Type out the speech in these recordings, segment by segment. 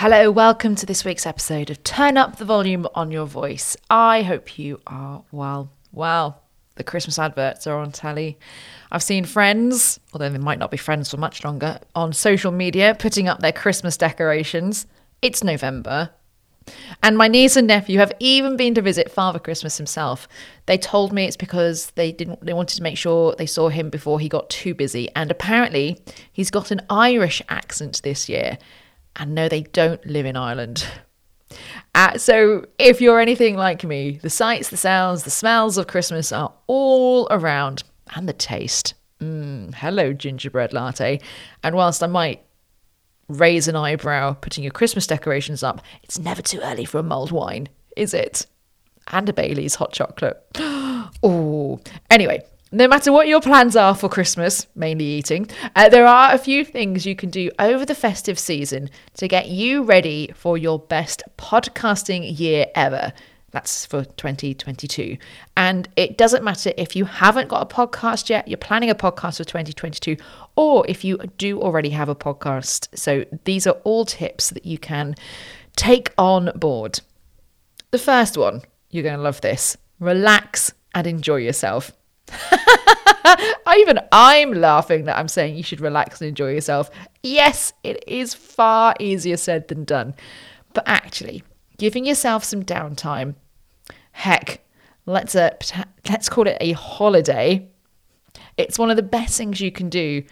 Hello, welcome to this week's episode of Turn Up the Volume on Your Voice. I hope you are well. Well, the Christmas adverts are on telly. I've seen friends, although they might not be friends for much longer, on social media putting up their Christmas decorations. It's November. And my niece and nephew have even been to visit Father Christmas himself. They told me it's because they wanted to make sure they saw him before he got too busy. And apparently he's got an Irish accent this year. And no, they don't live in Ireland. So if you're anything like me, the sights, the sounds, the smells of Christmas are all around. And the taste. Hello, gingerbread latte. And whilst I might raise an eyebrow putting your Christmas decorations up, it's never too early for a mulled wine, is it? And a Bailey's hot chocolate. Oh, anyway. No matter what your plans are for Christmas, mainly eating, there are a few things you can do over the festive season to get you ready for your best podcasting year ever. That's for 2022. And it doesn't matter if you haven't got a podcast yet, you're planning a podcast for 2022, or if you do already have a podcast. So these are all tips that you can take on board. The first one, you're going to love this. Relax and enjoy yourself. Even I'm laughing that I'm saying you should relax and enjoy yourself. Yes, it is far easier said than done. But actually, giving yourself some downtime, heck, let's call it a holiday. It's one of the best things you can do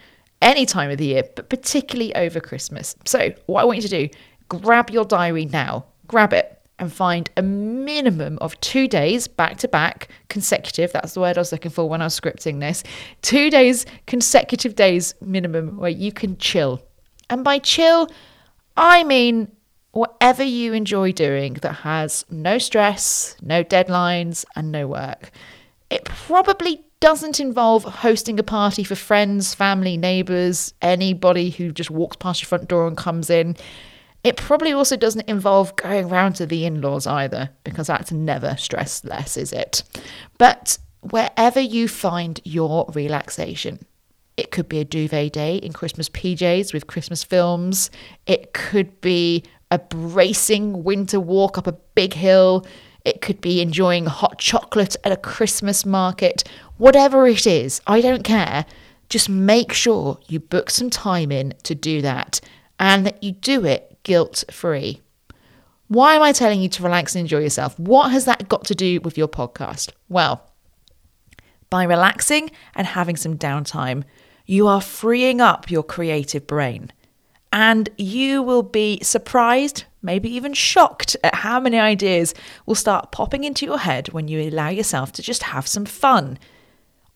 any time of the year, but particularly over Christmas. So what I want you to do, grab your diary now, grab it. And find a minimum of 2 days back-to-back consecutive. That's the word I was looking for when I was scripting this. 2 days, consecutive days minimum where you can chill. And by chill, I mean whatever you enjoy doing that has no stress, no deadlines, and no work. It probably doesn't involve hosting a party for friends, family, neighbours, anybody who just walks past your front door and comes in. It probably also doesn't involve going round to the in-laws either, because that's never stress less, is it? But wherever you find your relaxation, it could be a duvet day in Christmas PJs with Christmas films. It could be a bracing winter walk up a big hill. It could be enjoying hot chocolate at a Christmas market. Whatever it is, I don't care. Just make sure you book some time in to do that and that you do it guilt-free. Why am I telling you to relax and enjoy yourself? What has that got to do with your podcast? Well, by relaxing and having some downtime, you are freeing up your creative brain. And you will be surprised, maybe even shocked, at how many ideas will start popping into your head when you allow yourself to just have some fun.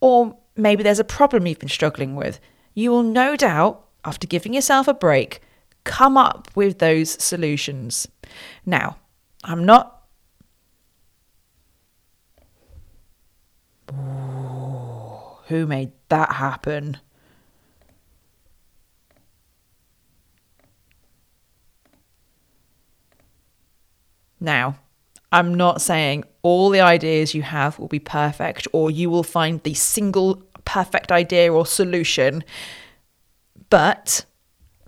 Or maybe there's a problem you've been struggling with. You will no doubt, after giving yourself a break, come up with those solutions. Now, I'm not... Ooh, who made that happen? Now, I'm not saying all the ideas you have will be perfect or you will find the single perfect idea or solution, but...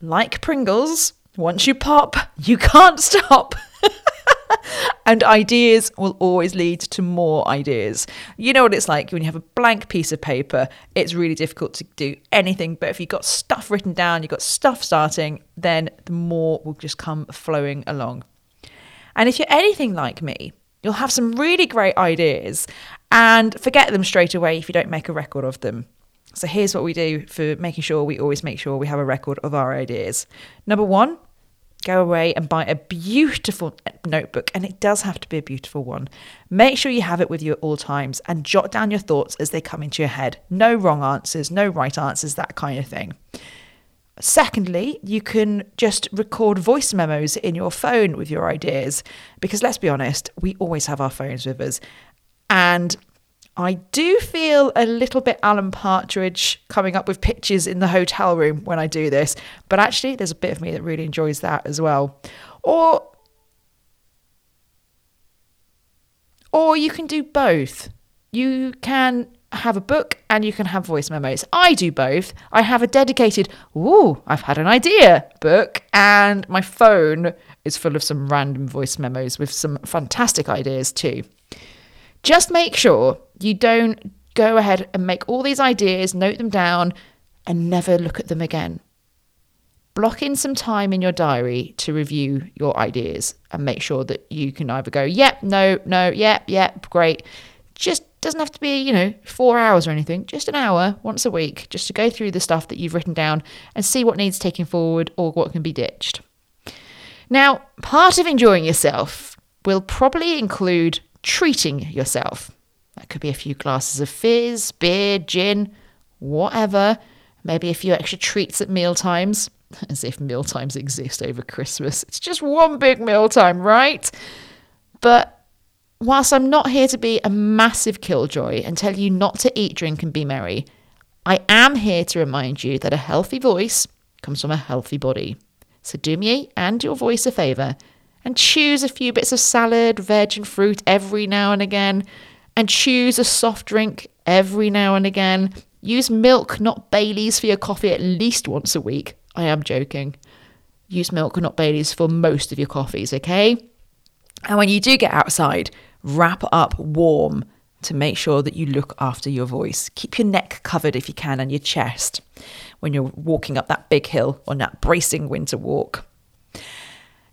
like Pringles, once you pop, you can't stop. And ideas will always lead to more ideas. You know what it's like when you have a blank piece of paper. It's really difficult to do anything. But if you've got stuff written down, you've got stuff starting, then the more will just come flowing along. And if you're anything like me, you'll have some really great ideas and forget them straight away if you don't make a record of them. So here's what we do for making sure we always make sure we have a record of our ideas. Number one, go away and buy a beautiful notebook. And it does have to be a beautiful one. Make sure you have it with you at all times and jot down your thoughts as they come into your head. No wrong answers, no right answers, that kind of thing. Secondly, you can just record voice memos in your phone with your ideas. Because let's be honest, we always have our phones with us. And I do feel a little bit Alan Partridge coming up with pitches in the hotel room when I do this, but actually there's a bit of me that really enjoys that as well. Or you can do both. You can have a book and you can have voice memos. I do both. I have a dedicated, I've had an idea book, and my phone is full of some random voice memos with some fantastic ideas too. Just make sure you don't go ahead and make all these ideas, note them down, and never look at them again. Block in some time in your diary to review your ideas and make sure that you can either go, yep, no, yep, great. Just doesn't have to be, 4 hours or anything, just an hour once a week, just to go through the stuff that you've written down and see what needs taking forward or what can be ditched. Now, part of enjoying yourself will probably include treating yourself. That could be a few glasses of fizz, beer, gin, whatever. Maybe a few extra treats at mealtimes, as if mealtimes exist over Christmas. It's just one big mealtime, right? But whilst I'm not here to be a massive killjoy and tell you not to eat, drink and be merry, I am here to remind you that a healthy voice comes from a healthy body. So do me and your voice a favour and choose a few bits of salad, veg and fruit every now and again, and choose a soft drink every now and again. Use milk, not Baileys, for your coffee at least once a week. I am joking. Use milk, not Baileys, for most of your coffees, okay? And when you do get outside, wrap up warm to make sure that you look after your voice. Keep your neck covered if you can, and your chest when you're walking up that big hill on that bracing winter walk.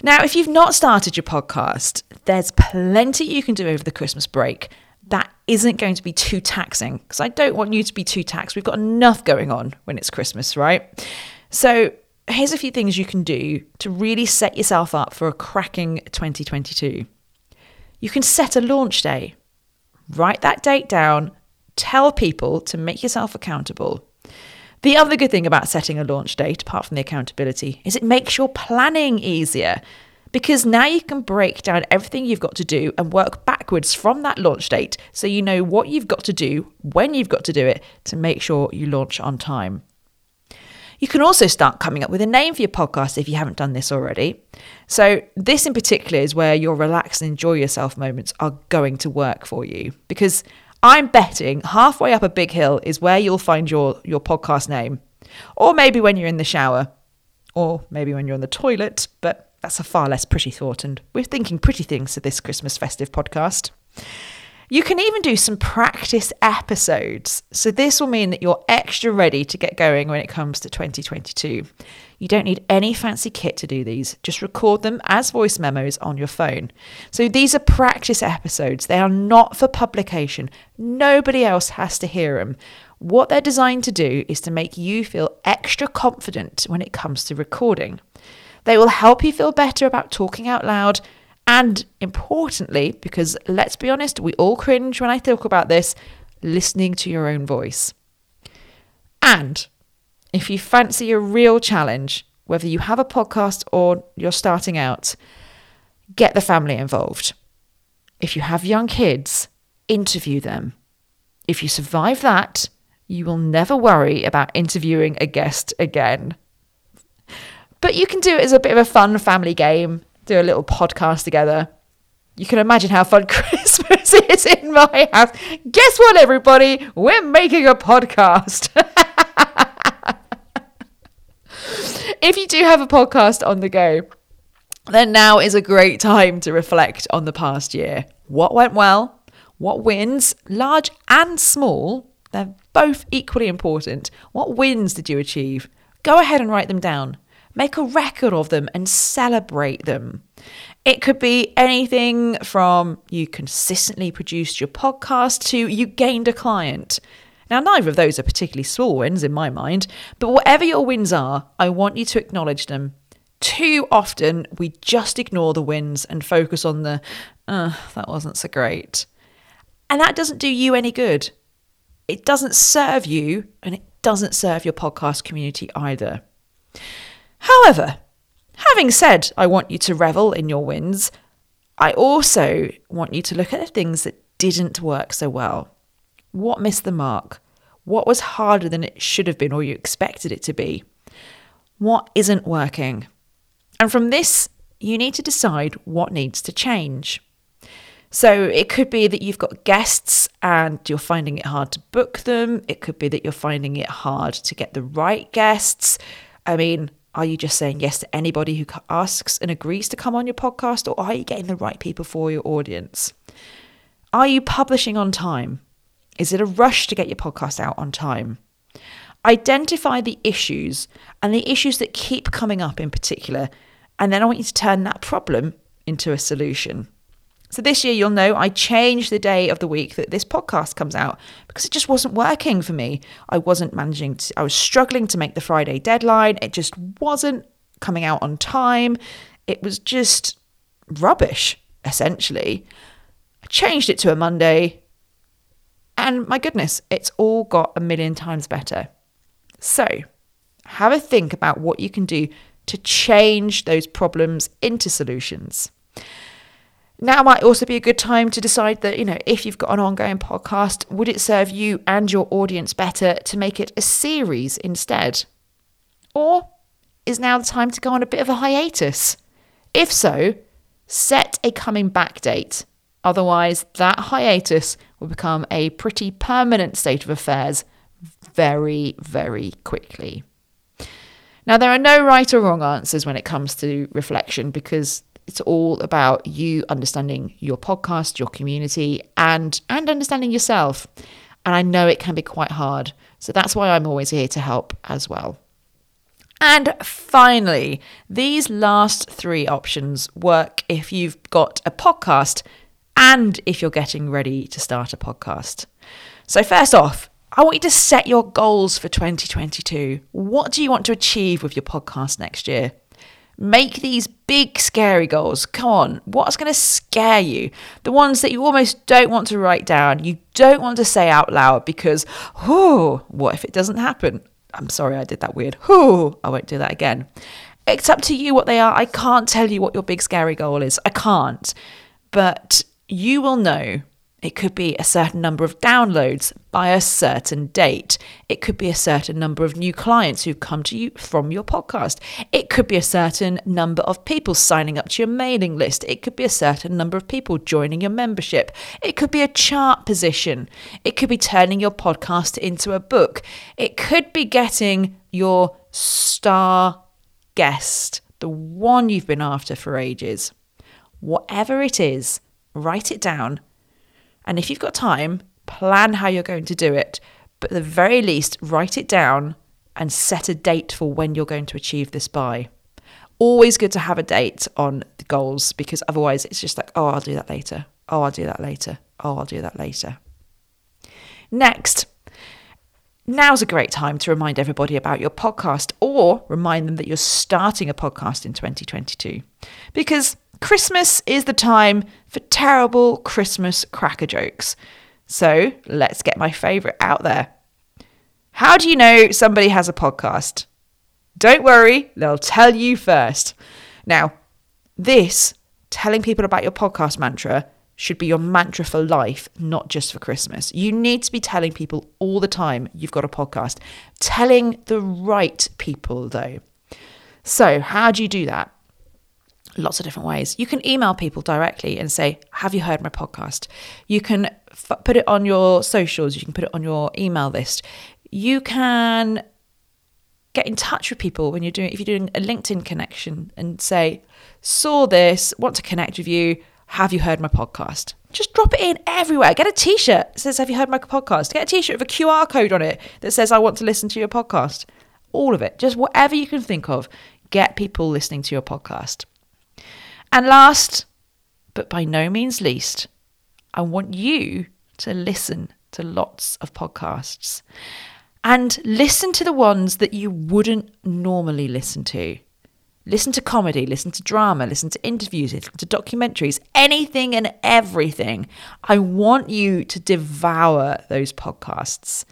Now, if you've not started your podcast, there's plenty you can do over the Christmas break that isn't going to be too taxing, because I don't want you to be too taxed. We've got enough going on when it's Christmas, right? So here's a few things you can do to really set yourself up for a cracking 2022. You can set a launch day. Write that date down. Tell people to make yourself accountable. The other good thing about setting a launch date, apart from the accountability, is it makes your planning easier, because now you can break down everything you've got to do and work backwards from that launch date, so you know what you've got to do, when you've got to do it, to make sure you launch on time. You can also start coming up with a name for your podcast if you haven't done this already. So this in particular is where your relax and enjoy yourself moments are going to work for you, because I'm betting halfway up a big hill is where you'll find your podcast name, or maybe when you're in the shower, or maybe when you're on the toilet, but that's a far less pretty thought, and we're thinking pretty things for this Christmas festive podcast. You can even do some practice episodes. So this will mean that you're extra ready to get going when it comes to 2022. You don't need any fancy kit to do these. Just record them as voice memos on your phone. So these are practice episodes. They are not for publication. Nobody else has to hear them. What they're designed to do is to make you feel extra confident when it comes to recording. They will help you feel better about talking out loud. And importantly, because let's be honest, we all cringe when I talk about this, listening to your own voice. And if you fancy a real challenge, whether you have a podcast or you're starting out, get the family involved. If you have young kids, interview them. If you survive that, you will never worry about interviewing a guest again. But you can do it as a bit of a fun family game. Do a little podcast together. You can imagine how fun Christmas is in my house. Guess what, everybody? We're making a podcast. If you do have a podcast on the go, then now is a great time to reflect on the past year. What went well? What wins, large and small? They're both equally important. What wins did you achieve? Go ahead and write them down. Make a record of them and celebrate them. It could be anything from you consistently produced your podcast to you gained a client. Now, neither of those are particularly small wins in my mind, but whatever your wins are, I want you to acknowledge them. Too often, we just ignore the wins and focus on the, that wasn't so great. And that doesn't do you any good. It doesn't serve you, and it doesn't serve your podcast community either. However, having said I want you to revel in your wins, I also want you to look at the things that didn't work so well. What missed the mark? What was harder than it should have been or you expected it to be? What isn't working? And from this, you need to decide what needs to change. So it could be that you've got guests and you're finding it hard to book them. It could be that you're finding it hard to get the right guests. I mean, are you just saying yes to anybody who asks and agrees to come on your podcast, or are you getting the right people for your audience? Are you publishing on time? Is it a rush to get your podcast out on time? Identify the issues, and the issues that keep coming up in particular, and then I want you to turn that problem into a solution. So this year, you'll know I changed the day of the week that this podcast comes out because it just wasn't working for me. I wasn't managing to, I was struggling to make the Friday deadline. It just wasn't coming out on time. It was just rubbish, essentially. I changed it to a Monday, and my goodness, it's all got a million times better. So have a think about what you can do to change those problems into solutions. Now might also be a good time to decide that, you know, if you've got an ongoing podcast, would it serve you and your audience better to make it a series instead? Or is now the time to go on a bit of a hiatus? If so, set a coming back date. Otherwise, that hiatus will become a pretty permanent state of affairs very, very quickly. Now, there are no right or wrong answers when it comes to reflection, because it's all about you understanding your podcast, your community, and understanding yourself. And I know it can be quite hard. So that's why I'm always here to help as well. And finally, these last three options work if you've got a podcast and if you're getting ready to start a podcast. So first off, I want you to set your goals for 2022. What do you want to achieve with your podcast next year? Make these big, scary goals. Come on, what's going to scare you? The ones that you almost don't want to write down, you don't want to say out loud because, oh, what if it doesn't happen? I'm sorry, I did that weird. Oh, I won't do that again. It's up to you what they are. I can't tell you what your big, scary goal is. I can't. But you will know. It could be a certain number of downloads by a certain date. It could be a certain number of new clients who've come to you from your podcast. It could be a certain number of people signing up to your mailing list. It could be a certain number of people joining your membership. It could be a chart position. It could be turning your podcast into a book. It could be getting your star guest, the one you've been after for ages. Whatever it is, write it down. And if you've got time, plan how you're going to do it. But at the very least, write it down and set a date for when you're going to achieve this by. Always good to have a date on the goals, because otherwise it's just like, oh, I'll do that later. Oh, I'll do that later. Oh, I'll do that later. Next, now's a great time to remind everybody about your podcast, or remind them that you're starting a podcast in 2022. Because Christmas is the time for terrible Christmas cracker jokes. So let's get my favourite out there. How do you know somebody has a podcast? Don't worry, they'll tell you first. Now, this telling people about your podcast mantra should be your mantra for life, not just for Christmas. You need to be telling people all the time you've got a podcast. Telling the right people, though. So how do you do that? Lots of different ways. You can email people directly and say, have you heard my podcast? You can put it on your socials. You can put it on your email list. You can get in touch with people when you're doing, if you're doing a LinkedIn connection, and say, saw this, want to connect with you. Have you heard my podcast? Just drop it in everywhere. Get a t-shirt that says, have you heard my podcast? Get a t-shirt with a QR code on it that says, I want to listen to your podcast. All of it. Just whatever you can think of. Get people listening to your podcast. And last, but by no means least, I want you to listen to lots of podcasts, and listen to the ones that you wouldn't normally listen to. Listen to comedy, listen to drama, listen to interviews, listen to documentaries, anything and everything. I want you to devour those podcasts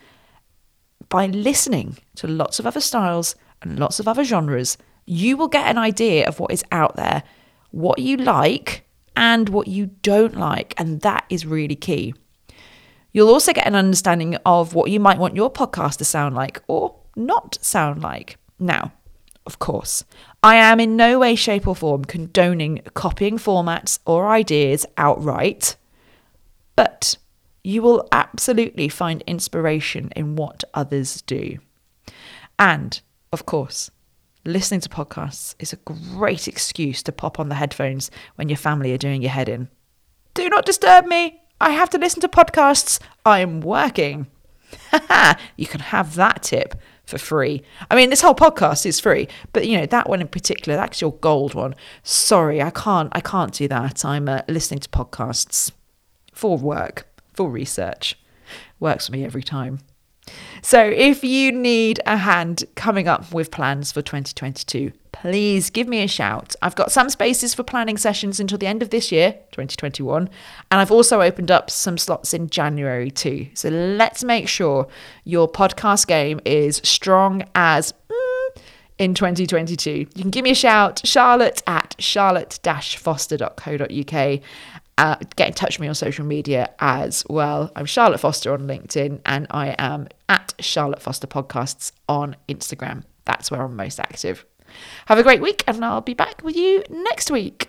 by listening to lots of other styles and lots of other genres. You will get an idea of what is out there, what you like and what you don't like. And that is really key. You'll also get an understanding of what you might want your podcast to sound like or not sound like. Now, of course, I am in no way, shape or form condoning copying formats or ideas outright. But you will absolutely find inspiration in what others do. And, of course, listening to podcasts is a great excuse to pop on the headphones when your family are doing your head in. Do not disturb me. I have to listen to podcasts. I'm working. You can have that tip for free. I mean, this whole podcast is free, but you know, that one in particular, that's your gold one. Sorry, I can't do that. I'm listening to podcasts for work, for research. Works for me every time. So if you need a hand coming up with plans for 2022, please give me a shout. I've got some spaces for planning sessions until the end of this year, 2021. And I've also opened up some slots in January too. So let's make sure your podcast game is strong as in 2022. You can give me a shout, Charlotte at charlotte-foster.co.uk. Get in touch with me on social media as well. I'm Charlotte Foster on LinkedIn, and I am at Charlotte Foster Podcasts on Instagram. That's where I'm most active. Have a great week, and I'll be back with you next week.